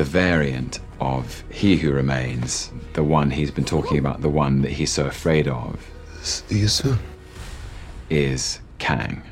the variant of He Who Remains, the one he's been talking about, the one that he's so afraid of. See you soon. Is Kang.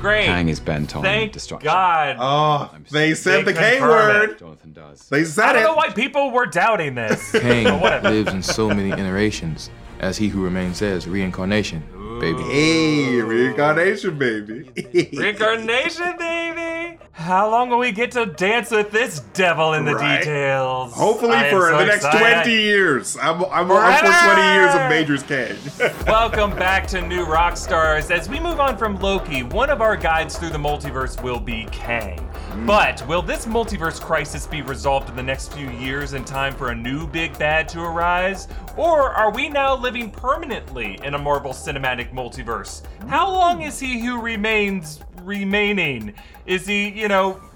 Great. Kang is bent on destruction. Thank God. Oh, they said the K word. Jonathan does. They said it. I don't know why people were doubting this. Kang lives in so many iterations, as He Who Remains says, reincarnation, baby. Hey, reincarnation, baby. Reincarnation, baby. How long will we get to dance with this devil in the details? Hopefully for the next 20 years. I'm up for 20 years of Majors Kang. Welcome back to New Rock Stars. As we move on from Loki, one of our guides through the multiverse will be Kang. But will this multiverse crisis be resolved in the next few years in time for a new big bad to arise? Or are we now living permanently in a Marvel Cinematic Multiverse? How long is He Who Remains remaining? Is he,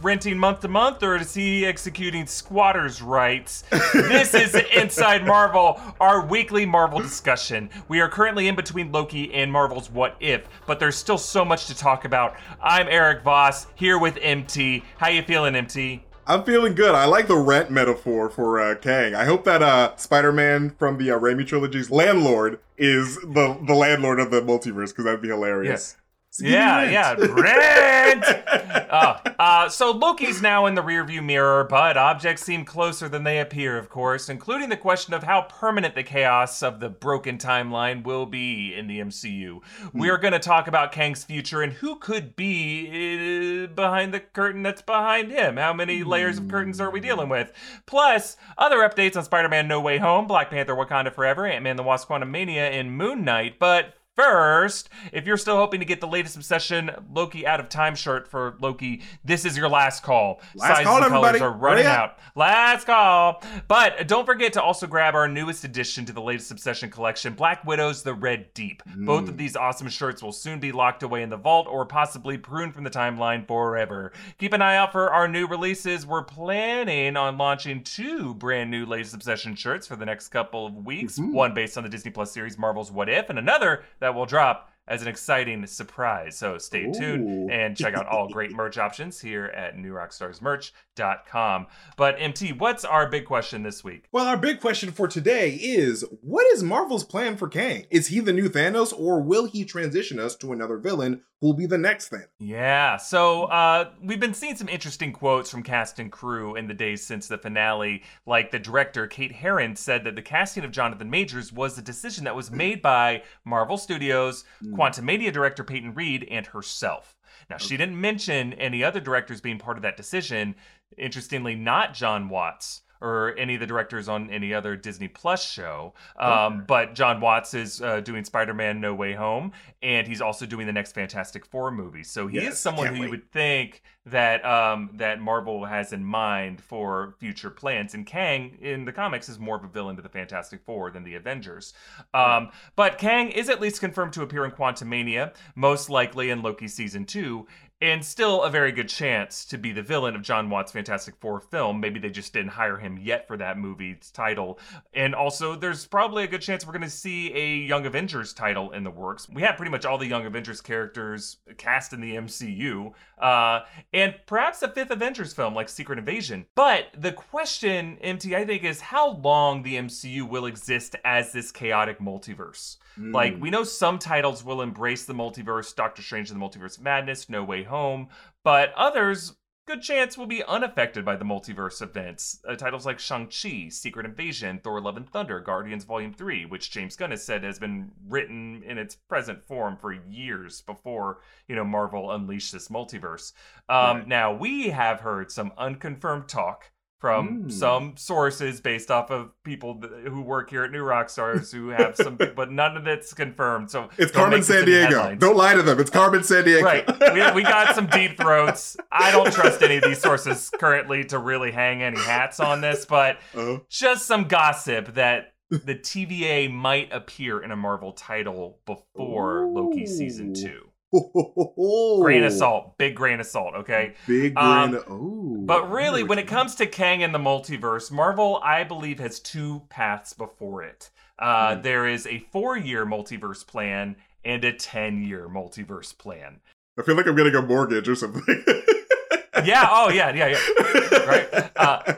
renting month to month, or is he executing squatters' rights? This is Inside Marvel, our weekly Marvel discussion. We are currently in between Loki and Marvel's What If, but there's still so much to talk about. I'm Eric Voss, here with MT. How you feeling, MT? I'm feeling good. I like the rent metaphor for Kang. I hope that Spider-Man from the Raimi trilogy's landlord is the landlord of the multiverse, because that'd be hilarious. Yeah. Rent! So Loki's now in the rearview mirror, but objects seem closer than they appear, of course, including the question of how permanent the chaos of the broken timeline will be in the MCU. We are going to talk about Kang's future and who could be behind the curtain that's behind him. How many layers of curtains are we dealing with? Plus, other updates on Spider-Man No Way Home, Black Panther Wakanda Forever, Ant-Man The Wasp Quantumania, and Moon Knight, but first, if you're still hoping to get the latest Obsession Loki Out of Time shirt for Loki, this is your last call. Sizes and colors are running out. Last call. But don't forget to also grab our newest addition to the latest Obsession collection, Black Widow's The Red Deep. Both of these awesome shirts will soon be locked away in the vault or possibly pruned from the timeline forever. Keep an eye out for our new releases. We're planning on launching 2 brand new latest Obsession shirts for the next couple of weeks. One based on the Disney Plus series Marvel's What If, and another that will drop as an exciting surprise. So stay tuned and check out all great merch options here at newrockstarsmerch.com. But MT, what's our big question this week? Well, our big question for today is, what is Marvel's plan for Kang? Is he the new Thanos, or will he transition us to another villain who will be the next thing? Yeah, so we've been seeing some interesting quotes from cast and crew in the days since the finale. Like the director, Kate Herron, said that the casting of Jonathan Majors was a decision that was made by Marvel Studios, Quantumania director Peyton Reed, and herself. Now, she didn't mention any other directors being part of that decision. Interestingly, not John Watts or any of the directors on any other Disney Plus show. But John Watts is doing Spider-Man No Way Home, and he's also doing the next Fantastic Four movie. So he is someone who you would think that that Marvel has in mind for future plans. And Kang, in the comics, is more of a villain to the Fantastic Four than the Avengers. But Kang is at least confirmed to appear in Quantumania, most likely in Loki Season 2, and still a very good chance to be the villain of John Watts' Fantastic Four film. Maybe they just didn't hire him yet for that movie's title. And also, there's probably a good chance we're going to see a Young Avengers title in the works. We have pretty much all the Young Avengers characters cast in the MCU. And perhaps a 5th Avengers film like Secret Invasion. But the question, MT, I think, is how long the MCU will exist as this chaotic multiverse. Like, we know some titles will embrace the multiverse, Doctor Strange and the Multiverse of Madness, No Way Home, but others, good chance, will be unaffected by the multiverse events. Titles like Shang-Chi, Secret Invasion, Thor Love and Thunder, Guardians Volume 3, which James Gunn has said has been written in its present form for years before, Marvel unleashed this multiverse. Now, we have heard some unconfirmed talk from some sources based off of people who work here at New Rock Stars who have some, but none of it's confirmed. So it's Carmen Sandiego. Don't lie to them. It's Carmen Sandiego. Right. We got some deep throats. I don't trust any of these sources currently to really hang any hats on this, but just some gossip that the TVA might appear in a Marvel title before Loki Season 2. Grain of salt, big grain of salt, okay? Big grain of But really, when it comes to Kang and the multiverse, Marvel, I believe, has 2 paths before it. There is a 4-year multiverse plan and a 10-year multiverse plan. I feel like I'm getting a mortgage or something. Yeah. Oh, yeah. Yeah. Yeah. Right.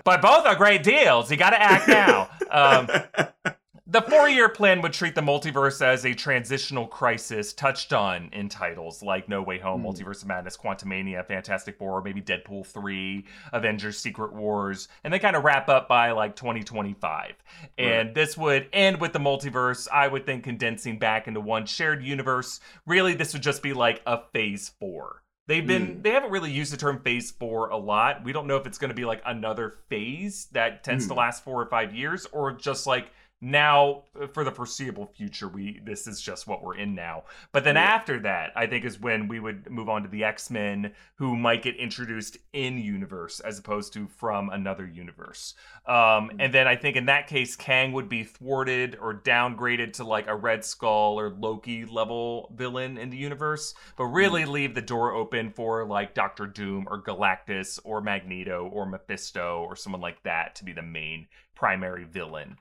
But both are great deals. You got to act now. The four-year plan would treat the multiverse as a transitional crisis touched on in titles like No Way Home, Multiverse of Madness, Quantumania, Fantastic Four, maybe Deadpool 3, Avengers, Secret Wars. And they kind of wrap up by like 2025. And this would end with the multiverse, I would think, condensing back into one shared universe. Really, this would just be like a phase four. They haven't really used the term phase four a lot. We don't know if it's going to be like another phase that tends to last 4 or 5 years, or just like now for the foreseeable future, this is just what we're in now. But then after that, I think, is when we would move on to the X-Men, who might get introduced in universe as opposed to from another universe. And then I think in that case, Kang would be thwarted or downgraded to like a Red Skull or Loki level villain in the universe, but really leave the door open for like Dr. Doom or Galactus or Magneto or Mephisto or someone like that to be the main primary villain.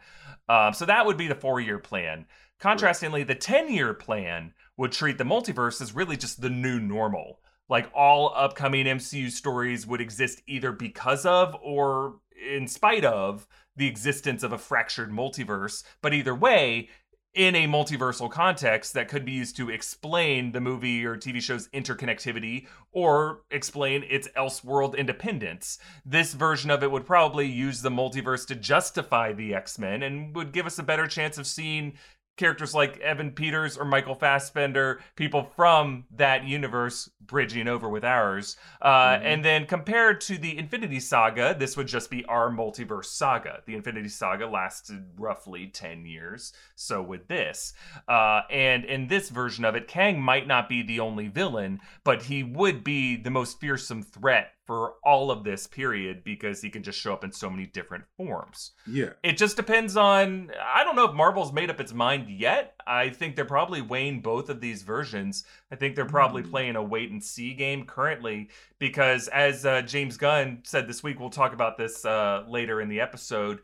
So that would be the four-year plan. Contrastingly, the 10-year plan would treat the multiverse as really just the new normal. Like, all upcoming MCU stories would exist either because of or in spite of the existence of a fractured multiverse, but either way, in a multiversal context that could be used to explain the movie or TV show's interconnectivity or explain its elseworld independence. This version of it would probably use the multiverse to justify the X-Men and would give us a better chance of seeing characters like Evan Peters or Michael Fassbender, people from that universe bridging over with ours. And then compared to the Infinity Saga, this would just be our multiverse saga. The Infinity Saga lasted roughly 10 years, so would this. And in this version of it, Kang might not be the only villain, but he would be the most fearsome threat for all of this period because he can just show up in so many different forms. Yeah. It just depends on, I don't know if Marvel's made up its mind yet. I think they're probably weighing both of these versions. I think they're probably playing a wait and see game currently because, as James Gunn said this week, we'll talk about this later in the episode,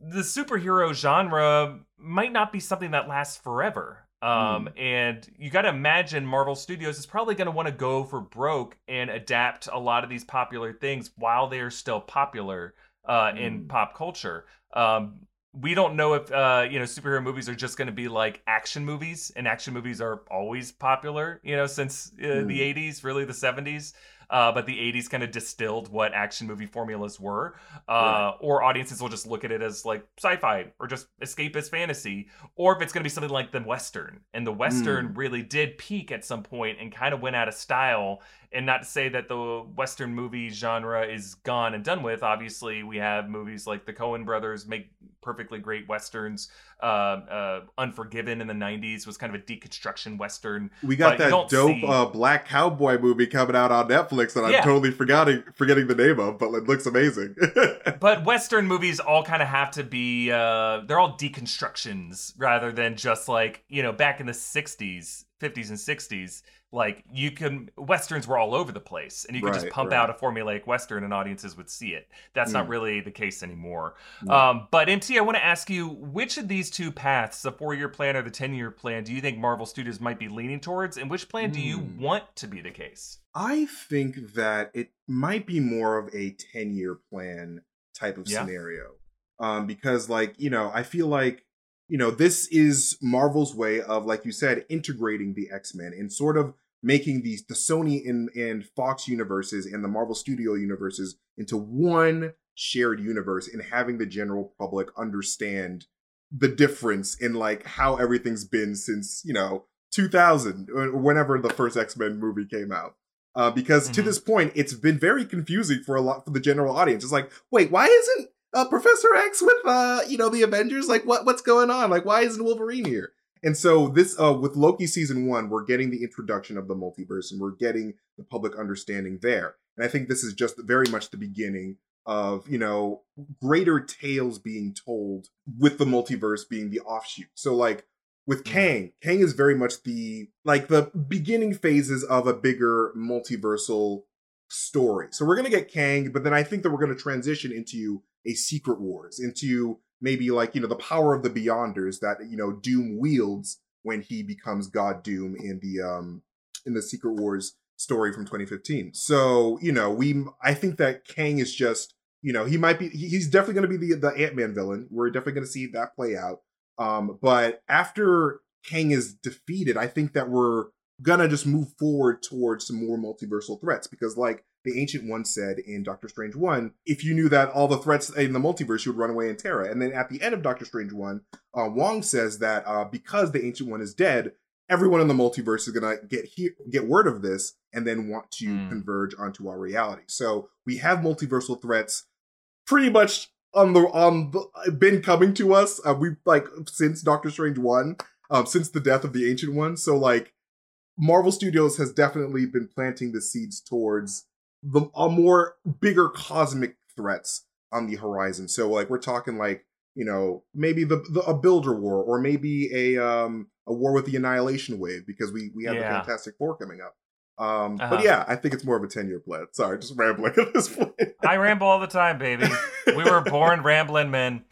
the superhero genre might not be something that lasts forever. And you got to imagine Marvel Studios is probably going to want to go for broke and adapt a lot of these popular things while they are still popular in pop culture. We don't know if superhero movies are just going to be like action movies, and action movies are always popular, since the 80s, really the 70s. But the 80s kind of distilled what action movie formulas were. Or audiences will just look at it as like sci-fi or just escapist fantasy. Or if it's going to be something like the Western. And the Western really did peak at some point and kind of went out of style. And not to say that the Western movie genre is gone and done with. Obviously, we have movies like the Coen brothers make perfectly great Westerns. Unforgiven in the 90s was kind of a deconstruction Western. We got that dope black cowboy movie coming out on Netflix that I'm totally forgetting the name of, but it looks amazing. But Western movies all kind of have to be, they're all deconstructions rather than just like, back in the 50s and 60s, like Westerns were all over the place and you could just pump out a formulaic Western and audiences would see it. That's not really the case anymore. But MT, I want to ask you, which of these two paths, the 4-year plan or the 10-year plan, do you think Marvel Studios might be leaning towards? And which plan do you want to be the case? I think that it might be more of a 10-year plan type of scenario. Because I feel like, this is Marvel's way of, like you said, integrating the X-Men and sort of making the Sony and Fox universes and the Marvel Studio universes into one shared universe and having the general public understand the difference in like how everything's been since, 2000 or whenever the first X-Men movie came out. Because to this point, it's been very confusing for the general audience. It's like, wait, why isn't Professor X with, the Avengers? Like, what's going on? Like, why isn't Wolverine here? And so this, with Loki season 1, we're getting the introduction of the multiverse and we're getting the public understanding there. And I think this is just very much the beginning of, greater tales being told with the multiverse being the offshoot. So like with Kang is very much the beginning phases of a bigger multiversal story. So we're going to get Kang, but then I think that we're going to transition into a Secret Wars, into maybe like, the power of the Beyonders that, Doom wields when he becomes God Doom in the Secret Wars story from 2015. So, you know, I think that Kang is just, you know, he's definitely going to be the Ant-Man villain. We're definitely going to see that play out. But after Kang is defeated, I think that we're going to just move forward towards some more multiversal threats, because like the Ancient One said in Doctor Strange 1, if you knew that all the threats in the multiverse, you would run away in terror. And then at the end of Doctor Strange 1, Wong says that because the Ancient One is dead, everyone in the multiverse is going to get word of this and then want to converge onto our reality. So we have multiversal threats pretty much been coming to us. We've since Doctor Strange 1, since the death of the Ancient One. So like Marvel Studios has definitely been planting the seeds towards the more bigger cosmic threats on the horizon. So like we're talking like, you know, maybe a Builder War, or maybe a war with the Annihilation Wave, because we have the Fantastic Four coming up. But yeah, I think it's more of a 10-year plan. Sorry, just rambling at this point. I ramble all the time, baby. We were born rambling men.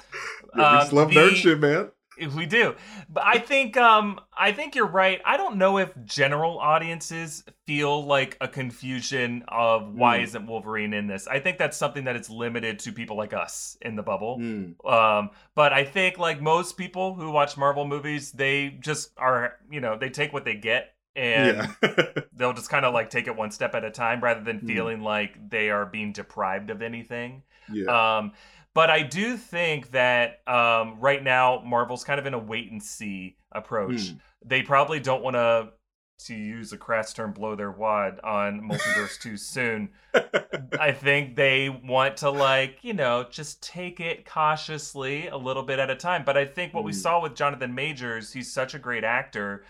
Yeah, we just love nerd shit, man. We do. But I think you're right. I don't know if general audiences feel like a confusion of why isn't Wolverine in this. I think that's something that is limited to people like us in the bubble. But I think like most people who watch Marvel movies, they just are, you know, they take what they get, and they'll just kind of like take it one step at a time rather than feeling like they are being deprived of anything. Yeah. But I do think that right now, Marvel's kind of in a wait-and-see approach. They probably don't want to use a crass term, blow their wad on Multiverse too soon. I think they want to, like, you know, just take it cautiously a little bit at a time. But I think what we saw with Jonathan Majors, he's such a great actor.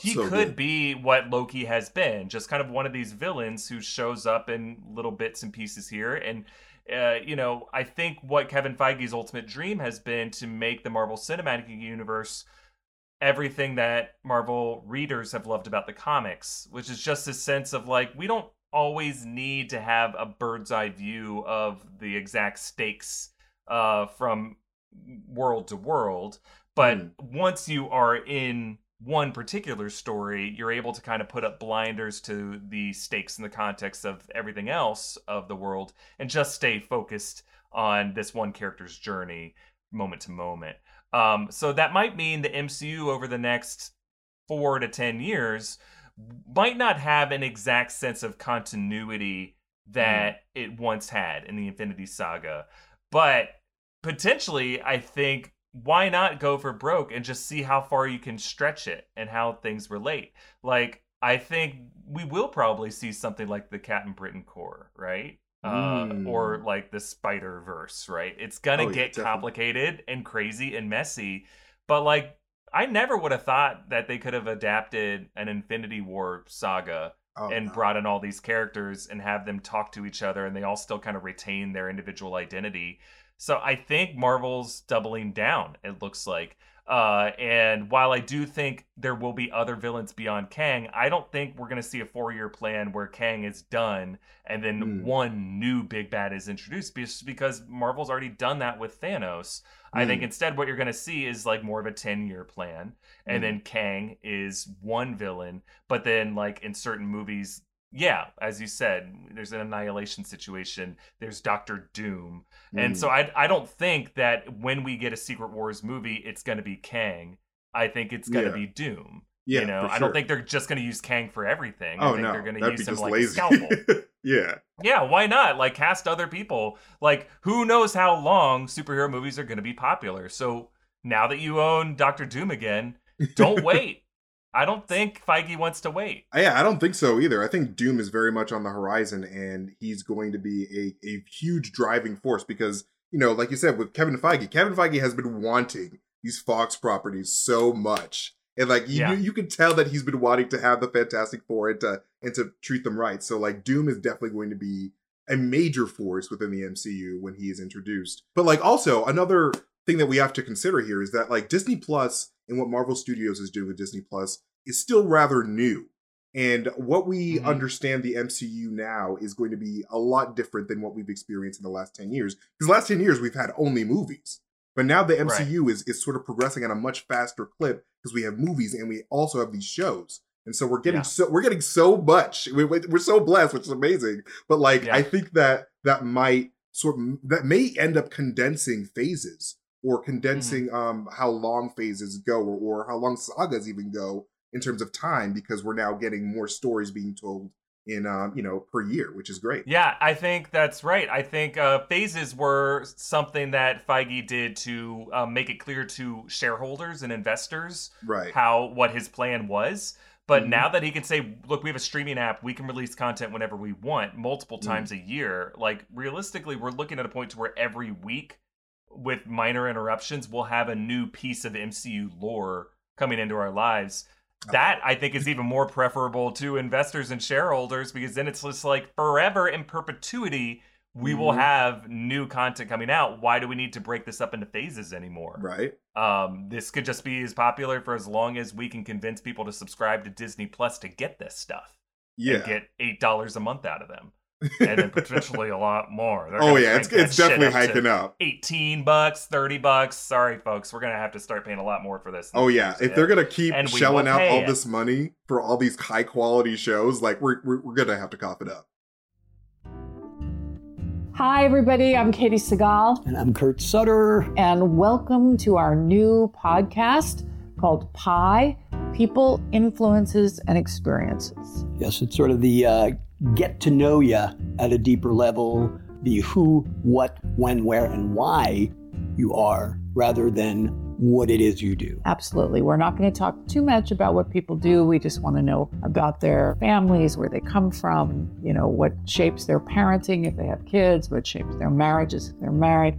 He could be what Loki has been, just kind of one of these villains who shows up in little bits and pieces here. And you know, I think what Kevin Feige's ultimate dream has been to make the Marvel Cinematic Universe everything that Marvel readers have loved about the comics, which is just a sense of like, we don't always need to have a bird's eye view of the exact stakes from world to world. But once you are in one particular story, you're able to kind of put up blinders to the stakes in the context of everything else of the world and just stay focused on this one character's journey moment to moment. So that might mean the MCU over the next 4 to 10 years might not have an exact sense of continuity that it once had in the Infinity Saga. But potentially, I think, why not go for broke and just see how far you can stretch it and how things relate? Like, I think we will probably see something like the Captain Britain Corps, right? Or like the Spider-Verse, right? It's gonna get complicated and crazy and messy. But like, I never would have thought that they could have adapted an Infinity War saga brought in all these characters and have them talk to each other and they all still kind of retain their individual identity. So I think Marvel's doubling down, it looks like. And while I do think there will be other villains beyond Kang, I don't think we're going to see a 4-year plan where Kang is done and then one new big bad is introduced, because Marvel's already done that with Thanos. I think instead what you're going to see is like more of a 10-year plan. And then Kang is one villain. But then like in certain movies, yeah, as you said, there's an Annihilation situation. There's Dr. Doom. And so I don't think that when we get a Secret Wars movie, it's going to be Kang. I think it's going to be Doom. Yeah, you know, I don't think they're just going to use Kang for everything. I think they're going to use him like a scalpel. Yeah, why not? Like, cast other people. Like, who knows how long superhero movies are going to be popular. So now that you own Dr. Doom again, don't wait. I don't think Feige wants to wait. Yeah, I don't think so either. I think Doom is very much on the horizon, and he's going to be a huge driving force because, you know, like you said, with Kevin Feige has been wanting these Fox properties so much. And, like, you can tell that he's been wanting to have the Fantastic Four and to treat them right. So, like, Doom is definitely going to be a major force within the MCU when he is introduced. But, like, also, another thing that we have to consider here is that, like, Disney Plus and what Marvel Studios is doing with Disney Plus is still rather new. And what we understand the MCU now is going to be a lot different than what we've experienced in the last 10 years. Because the last 10 years, we've had only movies. But now the MCU is sort of progressing at a much faster clip because we have movies and we also have these shows. And so we're getting so much. We're so blessed, which is amazing. But like, I think that that may end up condensing phases or condensing how long phases go or how long sagas even go in terms of time, because we're now getting more stories being told in, per year, which is great. Yeah, I think that's right. I think phases were something that Feige did to make it clear to shareholders and investors what his plan was. But now that he can say, look, we have a streaming app, we can release content whenever we want, multiple times a year. Like, realistically, we're looking at a point to where every week, with minor interruptions, we'll have a new piece of MCU lore coming into our lives. That, I think, is even more preferable to investors and shareholders, because then it's just like forever in perpetuity, we will have new content coming out. Why do we need to break this up into phases anymore? Right. This could just be as popular for as long as we can convince people to subscribe to Disney Plus to get this stuff. Yeah. And get $8 a month out of them. And then potentially a lot more. They're it's definitely hiking up. $18, $30. Sorry, folks, we're gonna have to start paying a lot more for this. Oh yeah, if they're gonna keep shelling out all this money for all these high quality shows, like we're gonna have to cough it up. Hi everybody, I'm Katie Segal, and I'm Kurt Sutter, and welcome to our new podcast called Pie: People, Influences, and Experiences. Yes, it's sort of the get to know you at a deeper level, the who, what, when, where, and why you are, rather than what it is you do. Absolutely. We're not going to talk too much about what people do. We just want to know about their families, where they come from, you know, what shapes their parenting if they have kids, what shapes their marriages if they're married.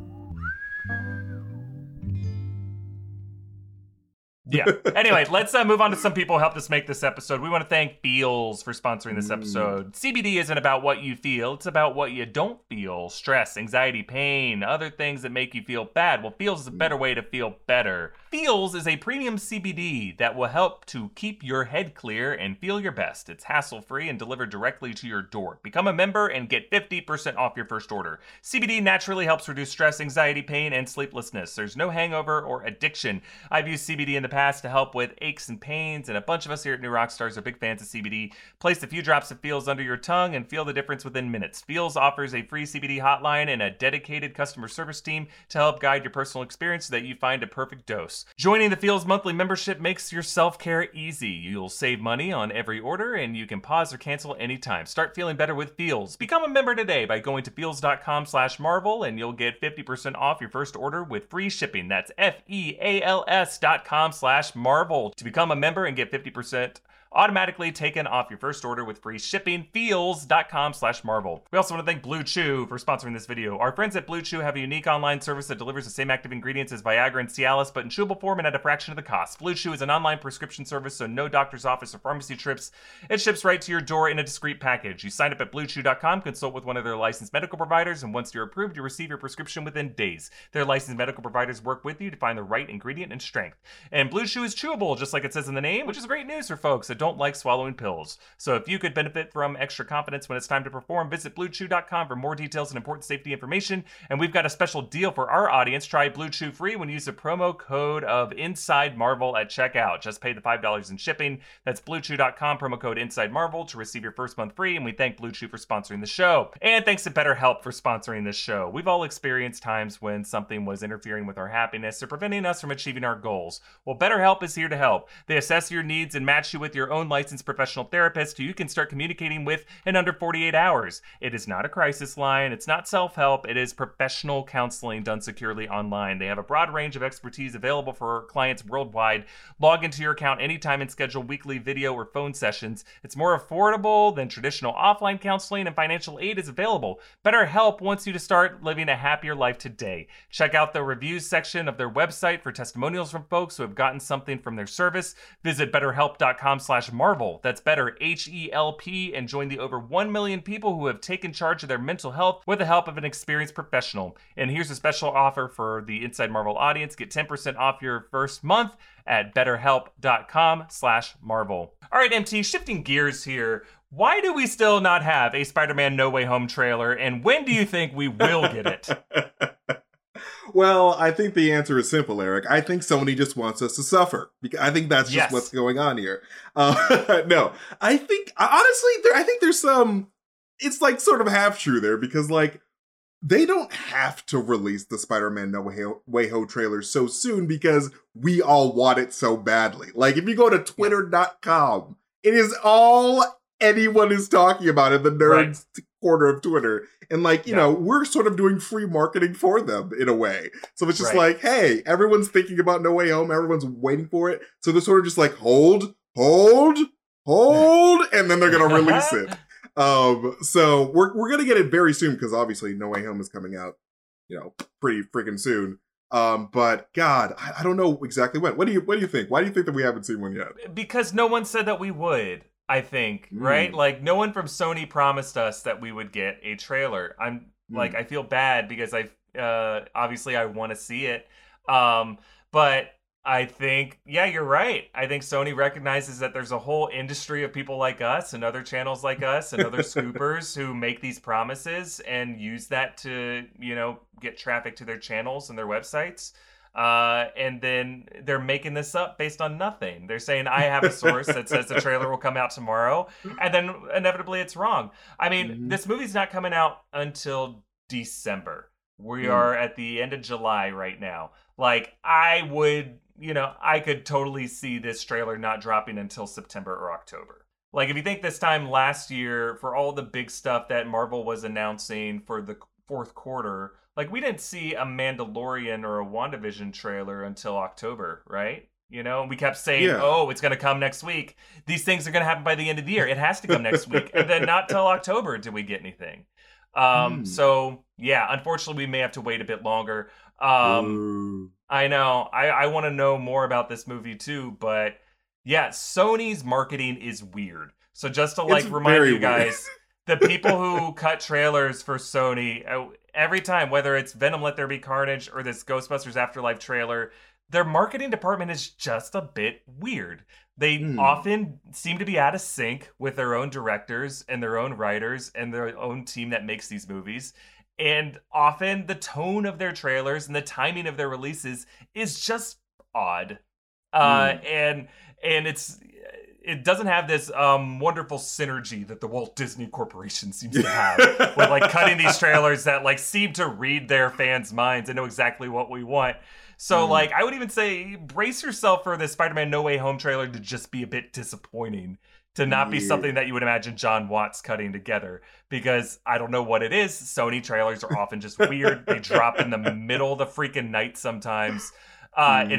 Yeah. Anyway, let's move on to some people who helped us make this episode. We want to thank Feels for sponsoring this episode. CBD isn't about what you feel. It's about what you don't feel. Stress, anxiety, pain, other things that make you feel bad. Well, Feels is a better way to feel better. Feels is a premium CBD that will help to keep your head clear and feel your best. It's hassle-free and delivered directly to your door. Become a member and get 50% off your first order. CBD naturally helps reduce stress, anxiety, pain, and sleeplessness. There's no hangover or addiction. I've used CBD in the past to help with aches and pains, and a bunch of us here at New Rockstars are big fans of CBD. Place a few drops of Feels under your tongue and feel the difference within minutes. Feels offers a free CBD hotline and a dedicated customer service team to help guide your personal experience so that you find a perfect dose. Joining the Feels monthly membership makes your self-care easy. You'll save money on every order, and you can pause or cancel anytime. Start feeling better with Feels. Become a member today by going to feels.com/Marvel, and you'll get 50% off your first order with free shipping. That's feals.com/Marvel to become a member and get 50% automatically taken off your first order with free shipping. Feels.com/Marvel. We also want to thank Blue Chew for sponsoring this video. Our friends at Blue Chew have a unique online service that delivers the same active ingredients as Viagra and Cialis, but in chewable form and at a fraction of the cost. Blue Chew is an online prescription service, so no doctor's office or pharmacy trips. It ships right to your door in a discreet package. You sign up at BlueChew.com, consult with one of their licensed medical providers, and once you're approved, you receive your prescription within days. Their licensed medical providers work with you to find the right ingredient and strength. And Blue Chew is chewable, just like it says in the name, which is great news for folks that don't like swallowing pills. So if you could benefit from extra confidence when it's time to perform, visit BlueChew.com for more details and important safety information. And we've got a special deal for our audience. Try Blue Chew free when you use the promo code of Inside Marvel at checkout. Just pay the $5 in shipping. That's BlueChew.com, promo code Inside Marvel to receive your first month free. And we thank Blue Chew for sponsoring the show. And thanks to BetterHelp for sponsoring this show. We've all experienced times when something was interfering with our happiness or preventing us from achieving our goals. Well, BetterHelp is here to help. They assess your needs and match you with your own licensed professional therapist who you can start communicating with in under 48 hours. It is not a crisis line. It's not self-help. It is professional counseling done securely online. They have a broad range of expertise available for clients worldwide. Log into your account anytime and schedule weekly video or phone sessions. It's more affordable than traditional offline counseling, and financial aid is available. BetterHelp wants you to start living a happier life today. Check out the reviews section of their website for testimonials from folks who have gotten something from their service. Visit BetterHelp.com/Marvel help.com/Marvel. That's better, HELP, and join the over 1 million people who have taken charge of their mental health with the help of an experienced professional. And here's a special offer for the Inside Marvel audience. Get 10% off your first month at betterhelp.com/Marvel. All right, MT, shifting gears here. Why do we still not have a Spider-Man No Way Home trailer, and when do you think we will get it? Well, I think the answer is simple, Eric. I think Sony just wants us to suffer. I think that's just what's going on here. No, I think, honestly, I think there's some, it's like sort of half true there, because like, they don't have to release the Spider-Man No Way Home trailer so soon because we all want it so badly. Like, if you go to twitter.com, it is all anyone is talking about in the nerds corner of Twitter. And like, you know, we're sort of doing free marketing for them in a way. So it's just like, hey, everyone's thinking about No Way Home. Everyone's waiting for it. So they're sort of just like, hold, and then they're going to release it. So we're going to get it very soon because obviously No Way Home is coming out, you know, pretty freaking soon. But God, I don't know exactly when. What do you think? Why do you think that we haven't seen one yet? Because no one said that we would. I think, right? Like, no one from Sony promised us that we would get a trailer. I'm like, I feel bad because obviously I want to see it. But I think, yeah, you're right. I think Sony recognizes that there's a whole industry of people like us and other channels like us and other scoopers who make these promises and use that to, you know, get traffic to their channels and their websites. And then they're making this up based on nothing. They're saying, I have a source that says the trailer will come out tomorrow. And then inevitably it's wrong. I mean, this movie's not coming out until December. We are at the end of July right now. Like, I could totally see this trailer not dropping until September or October. Like, if you think this time last year, for all the big stuff that Marvel was announcing for the fourth quarter, like, we didn't see a Mandalorian or a WandaVision trailer until October, right? You know, we kept saying, it's going to come next week. These things are going to happen by the end of the year. It has to come next week. And then not till October did we get anything. So, yeah, unfortunately, we may have to wait a bit longer. I know. I want to know more about this movie, too. But, yeah, Sony's marketing is weird. So just to, like, remind you guys, the people who cut trailers for Sony... every time, whether it's Venom Let There Be Carnage or this Ghostbusters Afterlife trailer, their marketing department is just a bit weird. They often seem to be out of sync with their own directors and their own writers and their own team that makes these movies. And often the tone of their trailers and the timing of their releases is just odd. And it doesn't have this wonderful synergy that the Walt Disney Corporation seems to have with like cutting these trailers that like seem to read their fans' minds and know exactly what we want. So like, I would even say brace yourself for the Spider-Man No Way Home trailer to just be a bit disappointing, to not be something that you would imagine John Watts cutting together, because I don't know what it is. Sony trailers are often just weird. They drop in the middle of the freaking night sometimes. And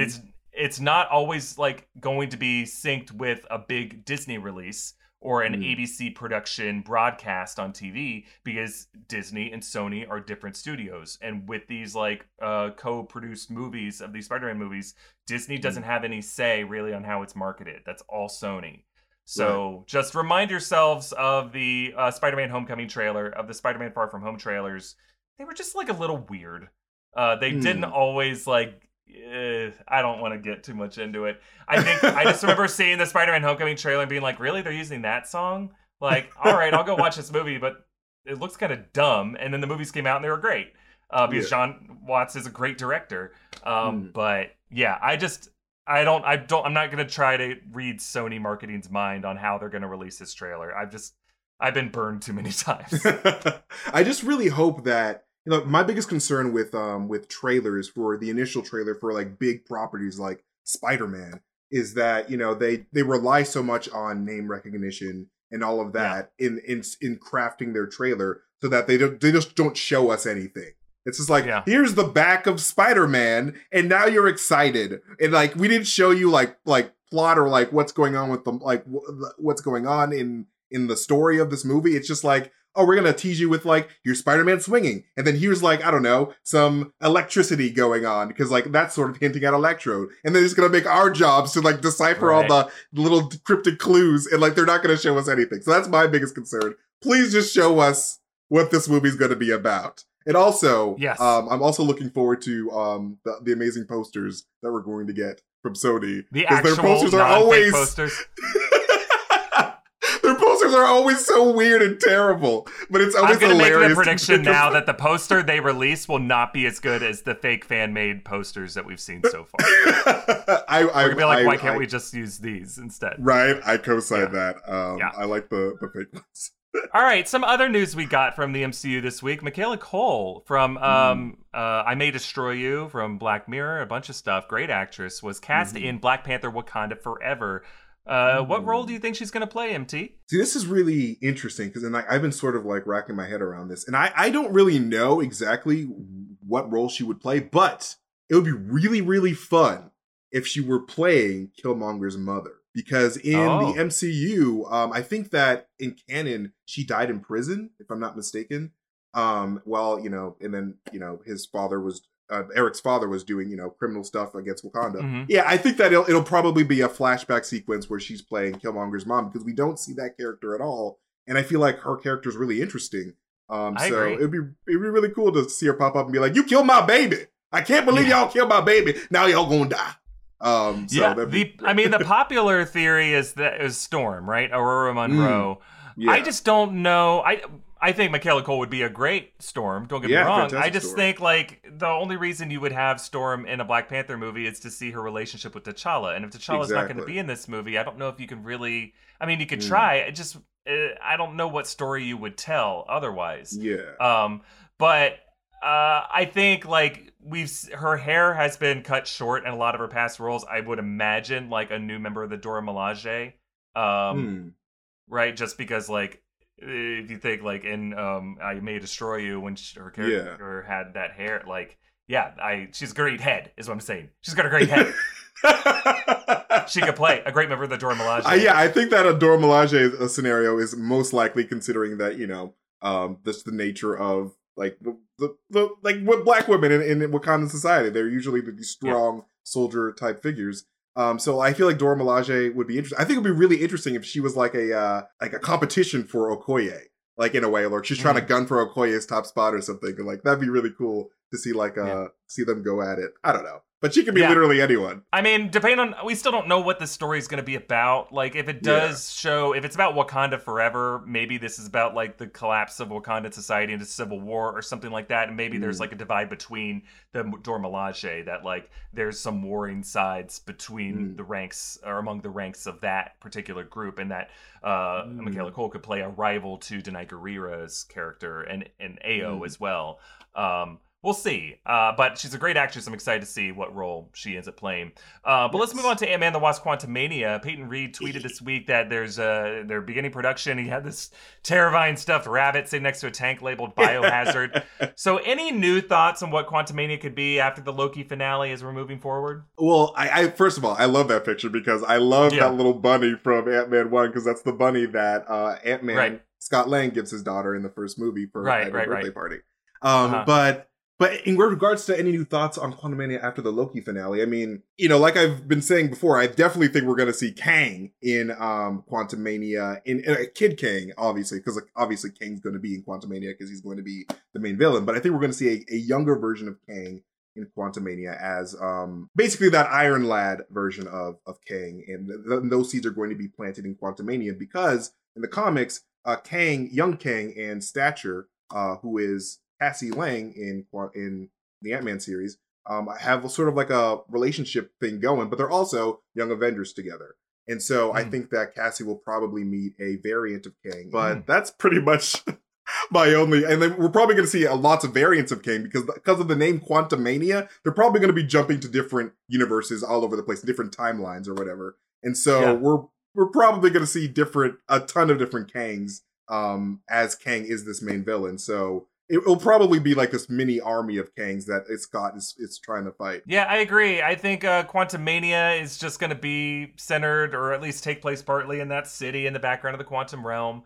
it's not always like going to be synced with a big Disney release or an ABC production broadcast on TV, because Disney and Sony are different studios. And with these like co-produced movies of these Spider-Man movies, Disney doesn't have any say really on how it's marketed. That's all Sony. So just remind yourselves of the Spider-Man Homecoming trailer, of the Spider-Man Far From Home trailers. They were just like a little weird. They didn't always like... I don't want to get too much into it. I think I just remember seeing the Spider-Man Homecoming trailer and being like, really? They're using that song? Like, all right, I'll go watch this movie, but it looks kind of dumb. And then the movies came out and they were great because John Watts is a great director. But yeah, I'm not going to try to read Sony marketing's mind on how they're going to release this trailer. I've been burned too many times. I just really hope that, you know, my biggest concern with trailers, for the initial trailer for like big properties like Spider-Man, is that, you know, they rely so much on name recognition and all of that in crafting their trailer, so that they just don't show us anything. It's just like, here's the back of Spider-Man, and now you're excited, and like we didn't show you like plot or like what's going on with them, like what's going on in the story of this movie. It's just like, oh, we're going to tease you with, like, here's Spider-Man swinging. And then here's, like, I don't know, some electricity going on. Because, like, that's sort of hinting at Electro. And then it's going to make our jobs to, like, decipher all the little cryptic clues. And, like, they're not going to show us anything. So that's my biggest concern. Please just show us what this movie's going to be about. And also, I'm also looking forward to the amazing posters that we're going to get from Sony. Because their posters are always... Their posters are always so weird and terrible, but it's always hilarious. I'm going to make the prediction now that the poster they release will not be as good as the fake fan-made posters that we've seen so far. We're going to be like, why can't we just use these instead? Right, I co-sign that. I like the fake ones. All right, some other news we got from the MCU this week. Michaela Cole from I May Destroy You, from Black Mirror, a bunch of stuff, great actress, was cast in Black Panther Wakanda Forever. What role do you think she's going to play, MT? See, this is really interesting because I've been sort of like racking my head around this. And I don't really know exactly what role she would play, but it would be really, really fun if she were playing Killmonger's mother. Because in the MCU, I think that in canon, she died in prison, if I'm not mistaken. His father was... Eric's father was doing, criminal stuff against Wakanda. Mm-hmm. Yeah, I think that it'll probably be a flashback sequence where she's playing Killmonger's mom because we don't see that character at all. And I feel like her character is really interesting. I agree. It'd be really cool to see her pop up and be like, you killed my baby. I can't believe y'all killed my baby. Now y'all gonna die. The popular theory is that it was Storm, right? Aurora Monroe. Yeah. I just don't know. I think Michaela Cole would be a great Storm. Don't get me wrong. I just think the only reason you would have Storm in a Black Panther movie is to see her relationship with T'Challa. And if T'Challa's not going to be in this movie, I don't know if you can really... I mean, you could try. I don't know what story you would tell otherwise. Yeah. But I think her hair has been cut short in a lot of her past roles. I would imagine a new member of the Dora Milaje. Right? Just because if you think in I May Destroy You, when her character had that hair, she's great head is what I'm saying. She's got a great head. She could play a great member of the Dora Milaje. I think that a Dora Milaje scenario is most likely, considering that that's the nature of what black women in Wakandan society. They're usually the strong soldier type figures. So I feel like Dora Milaje would be interesting. I think it'd be really interesting if she was like a competition for Okoye, in a way, or she's trying to gun for Okoye's top spot or something. That'd be really cool to see see them go at it. I don't know, but she could be literally anyone. I mean, we still don't know what the story is going to be about. If it does show, if it's about Wakanda Forever, maybe this is about the collapse of Wakandan society into civil war or something like that. And maybe there's a divide between the Dora Milaje, that there's some warring sides between the ranks or among the ranks of that particular group, and that Michaela Cole could play a rival to Denai Guerrero's character and Ao as well. We'll see, but she's a great actress. I'm excited to see what role she ends up playing. But let's move on to Ant-Man The Wasp Quantumania. Peyton Reed tweeted this week that they're beginning production. He had this terrifying stuffed rabbit sitting next to a tank labeled Biohazard. So any new thoughts on what Quantumania could be after the Loki finale as we're moving forward? Well, I first of all, I love that picture because I love that little bunny from Ant-Man 1, because that's the bunny that Ant-Man, Scott Lang, gives his daughter in the first movie for her birthday party. But in regards to any new thoughts on Quantumania after the Loki finale, I mean, like I've been saying before, I definitely think we're going to see Kang in Quantumania, in Kid Kang, obviously, because obviously Kang's going to be in Quantumania because he's going to be the main villain. But I think we're going to see a younger version of Kang in Quantumania as basically that Iron Lad version of Kang. And those seeds are going to be planted in Quantumania because in the comics, young Kang and Stature, who is Cassie Lang in the Ant-Man series, have sort of a relationship thing going, but they're also Young Avengers together. And so I think that Cassie will probably meet a variant of Kang, but that's pretty much my only... And then we're probably going to see lots of variants of Kang because of the name Quantumania, they're probably going to be jumping to different universes all over the place, different timelines or whatever. And so we're probably going to see a ton of different Kangs as Kang is this main villain. So... It'll probably be like this mini army of Kangs that Scott is trying to fight. Yeah, I agree. I think Quantumania is just going to be centered, or at least take place partly in that city in the background of the quantum realm,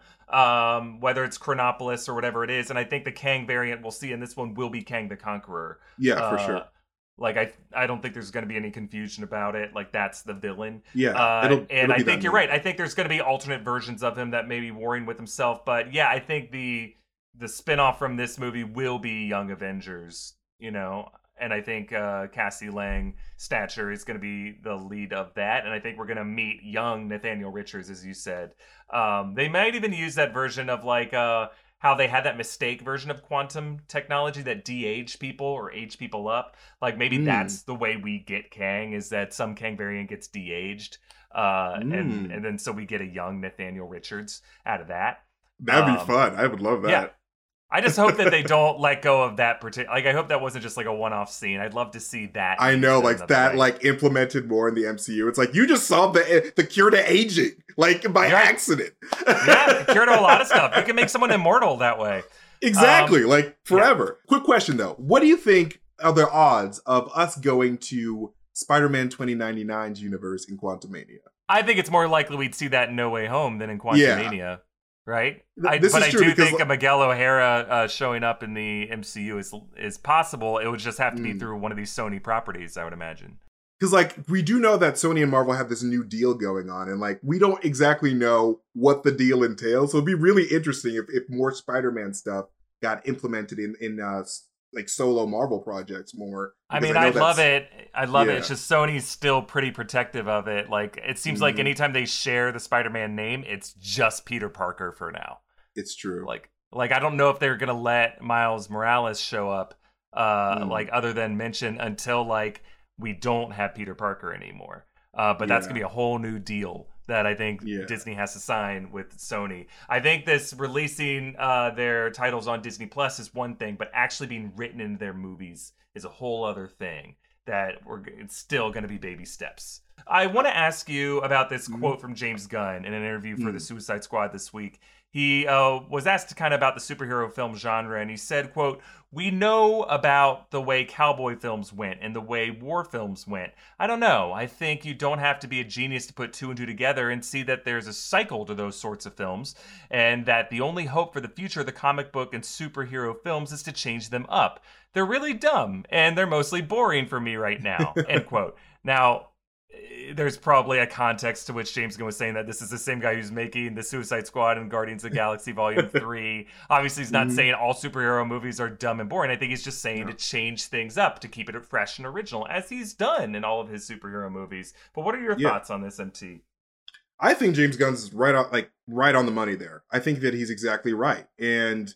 whether it's Chronopolis or whatever it is. And I think the Kang variant we'll see in this one will be Kang the Conqueror. Yeah, for sure. Like, I don't think there's going to be any confusion about it. Like, that's the villain. Yeah. And I think you're right. I think there's going to be alternate versions of him that may be warring with himself. But yeah, I think the spinoff from this movie will be Young Avengers, you know? And I think Cassie Lang, Stature, is going to be the lead of that. And I think we're going to meet young Nathaniel Richards, as you said. They might even use that version of, like, how they had that mistake version of quantum technology that de-aged people or aged people up. Like, maybe that's the way we get Kang, is that some Kang variant gets de-aged. And then so we get a young Nathaniel Richards out of that. That'd be fun. I would love that. Yeah. I just hope that they don't let go of that particular... Like, I hope that wasn't just, like, a one-off scene. I'd love to see that. I know, like, that, way. Like, implemented more in the MCU. It's like, you just solved the cure to aging, like, by accident. Yeah, the cure to a lot of stuff. You can make someone immortal that way. Exactly, like, forever. Yeah. Quick question, though. What do you think are the odds of us going to Spider-Man 2099's universe in Quantumania? I think it's more likely we'd see that in No Way Home than in Quantumania. Yeah. Right, I do think a Miguel O'Hara showing up in the MCU is possible. It would just have to be through one of these Sony properties, I would imagine. Because, like, we do know that Sony and Marvel have this new deal going on, and, like, we don't exactly know what the deal entails. So it'd be really interesting if more Spider-Man stuff got implemented in like solo Marvel projects more. I mean, I love it. I love it. It's just Sony's still pretty protective of it. Like, it seems like anytime they share the Spider-Man name, it's just Peter Parker for now. It's true. Like I don't know if they're going to let Miles Morales show up, like, other than mention, until, like, we don't have Peter Parker anymore. But that's going to be a whole new deal that I think Disney has to sign with Sony. I think this releasing their titles on Disney Plus is one thing, but actually being written into their movies is a whole other thing it's still going to be baby steps. I want to ask you about this quote from James Gunn in an interview for the Suicide Squad this week. He was asked kind of about the superhero film genre, and he said, quote, "We know about the way cowboy films went and the way war films went. I don't know. I think you don't have to be a genius to put two and two together and see that there's a cycle to those sorts of films, and that the only hope for the future of the comic book and superhero films is to change them up. They're really dumb, and they're mostly boring for me right now," end quote. Now, there's probably a context to which James Gunn was saying that this is the same guy who's making The Suicide Squad and Guardians of the Galaxy Volume 3. Obviously, he's not saying all superhero movies are dumb and boring. I think he's just saying to change things up, to keep it fresh and original, as he's done in all of his superhero movies. But what are your thoughts on this, MT? I think James Gunn's right on the money there. I think that he's exactly right. And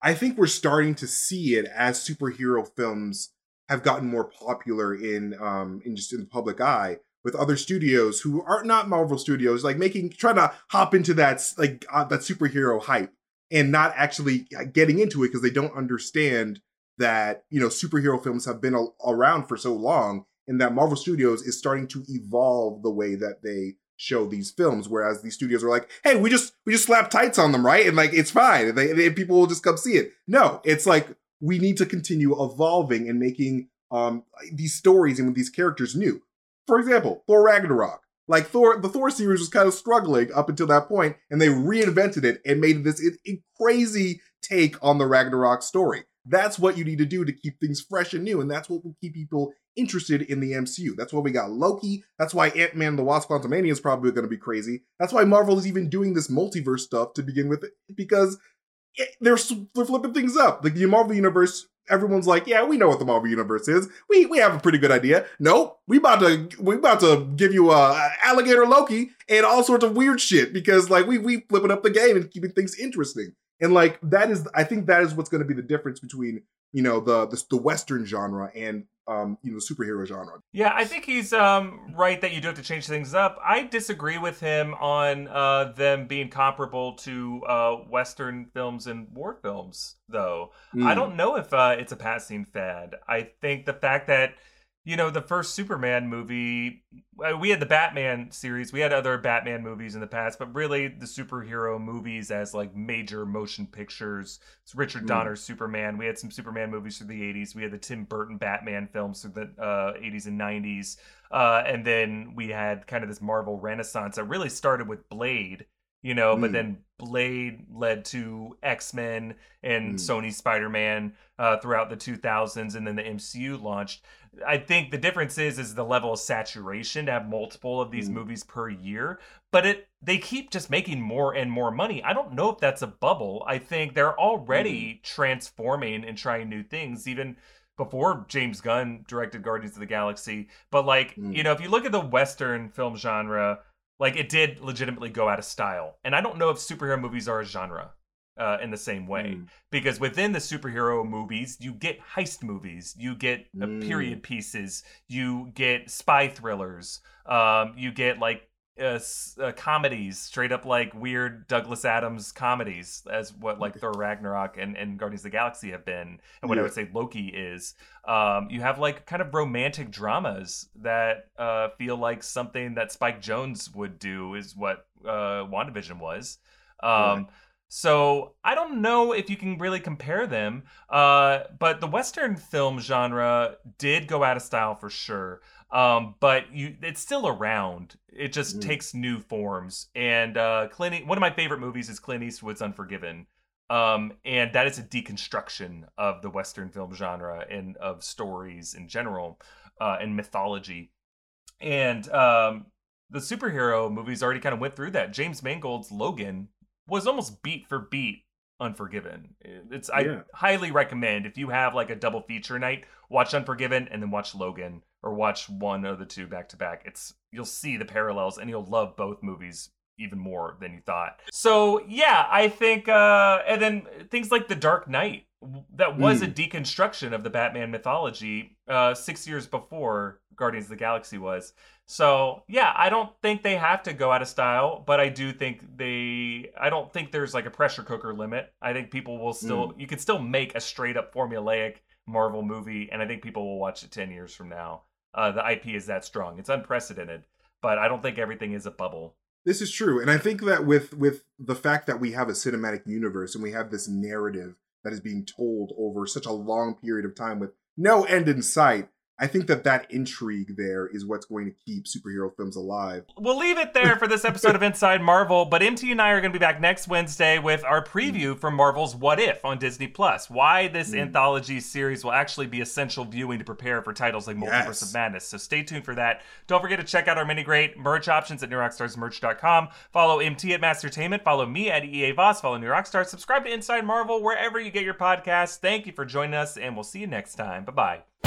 I think we're starting to see it as superhero films have gotten more popular in the public eye, with other studios who are not Marvel Studios, like trying to hop into that, like, that superhero hype and not actually getting into it because they don't understand that, you know, superhero films have been around for so long, and that Marvel Studios is starting to evolve the way that they show these films, whereas these studios are like, hey, we just slap tights on them, right? And, like, it's fine. And people will just come see it. No, it's like, we need to continue evolving and making these stories and with these characters new. For example, Thor Ragnarok. Like, the Thor series was kind of struggling up until that point, and they reinvented it and made this crazy take on the Ragnarok story. That's what you need to do to keep things fresh and new, and that's what will keep people interested in the MCU. That's why we got Loki. That's why Ant-Man The Wasp Quantumania is probably going to be crazy. That's why Marvel is even doing this multiverse stuff to begin with, because they're flipping things up. Like, the Marvel Universe... Everyone's like, yeah, we know what the Marvel Universe is. We have a pretty good idea. No, we about to give you alligator Loki and all sorts of weird shit, because, like, we flipping up the game and keeping things interesting. And, like, I think that is what's going to be the difference between, you know, the Western genre and you know, superhero genre. Yeah, I think he's right that you do have to change things up. I disagree with him on them being comparable to Western films and war films, though. I don't know if it's a passing fad. I think the fact that you know, the first Superman movie, we had the Batman series, we had other Batman movies in the past, but really the superhero movies as like major motion pictures. It's Richard Donner's Superman. We had some Superman movies through the 80s. We had the Tim Burton Batman films through the 80s and 90s. And then we had kind of this Marvel renaissance that really started with Blade, you know, but then Blade led to X-Men and Sony's Spider-Man throughout the 2000s, and then the MCU launched. I think the difference is the level of saturation to have multiple of these movies per year, but they keep just making more and more money. I don't know if that's a bubble. I think they're already transforming and trying new things, even before James Gunn directed Guardians of the Galaxy. But like, you know, if you look at the Western film genre, like it did legitimately go out of style. And I don't know if superhero movies are a genre in the same way, because within the superhero movies, you get heist movies, you get period pieces, you get spy thrillers, you get like comedies, straight up like weird Douglas Adams comedies, as what like Thor Ragnarok and Guardians of the Galaxy have been, and what I would say Loki is. You have like kind of romantic dramas that feel like something that Spike Jonze would do, is what WandaVision was. So I don't know if you can really compare them, but the Western film genre did go out of style for sure. But it's still around. It just takes new forms. And one of my favorite movies is Clint Eastwood's Unforgiven. And that is a deconstruction of the Western film genre and of stories in general, and mythology. And the superhero movies already kind of went through that. James Mangold's Logan was almost beat for beat Unforgiven. I highly recommend, if you have like a double feature night, watch Unforgiven and then watch Logan, or watch one of the two back to back. You'll see the parallels, and you'll love both movies even more than you thought. So yeah, I think and then things like The Dark Knight, that was a deconstruction of the Batman mythology 6 years before Guardians of the Galaxy was. So yeah, I don't think they have to go out of style, but I do think I don't think there's like a pressure cooker limit. I think people will still, you can still make a straight up formulaic Marvel movie, and I think people will watch it 10 years from now. The IP is that strong. It's unprecedented, but I don't think everything is a bubble. This is true. And I think that with the fact that we have a cinematic universe and we have this narrative that is being told over such a long period of time with no end in sight, I think that intrigue there is what's going to keep superhero films alive. We'll leave it there for this episode of Inside Marvel, but MT and I are going to be back next Wednesday with our preview from Marvel's What If on Disney Plus. Why this anthology series will actually be essential viewing to prepare for titles like Multiverse of Madness. So stay tuned for that. Don't forget to check out our many great merch options at NewRockstarsMerch.com. Follow MT at Mastertainment. Follow me at EA Voss. Follow New Rockstars. Subscribe to Inside Marvel wherever you get your podcasts. Thank you for joining us, and we'll see you next time. Bye-bye.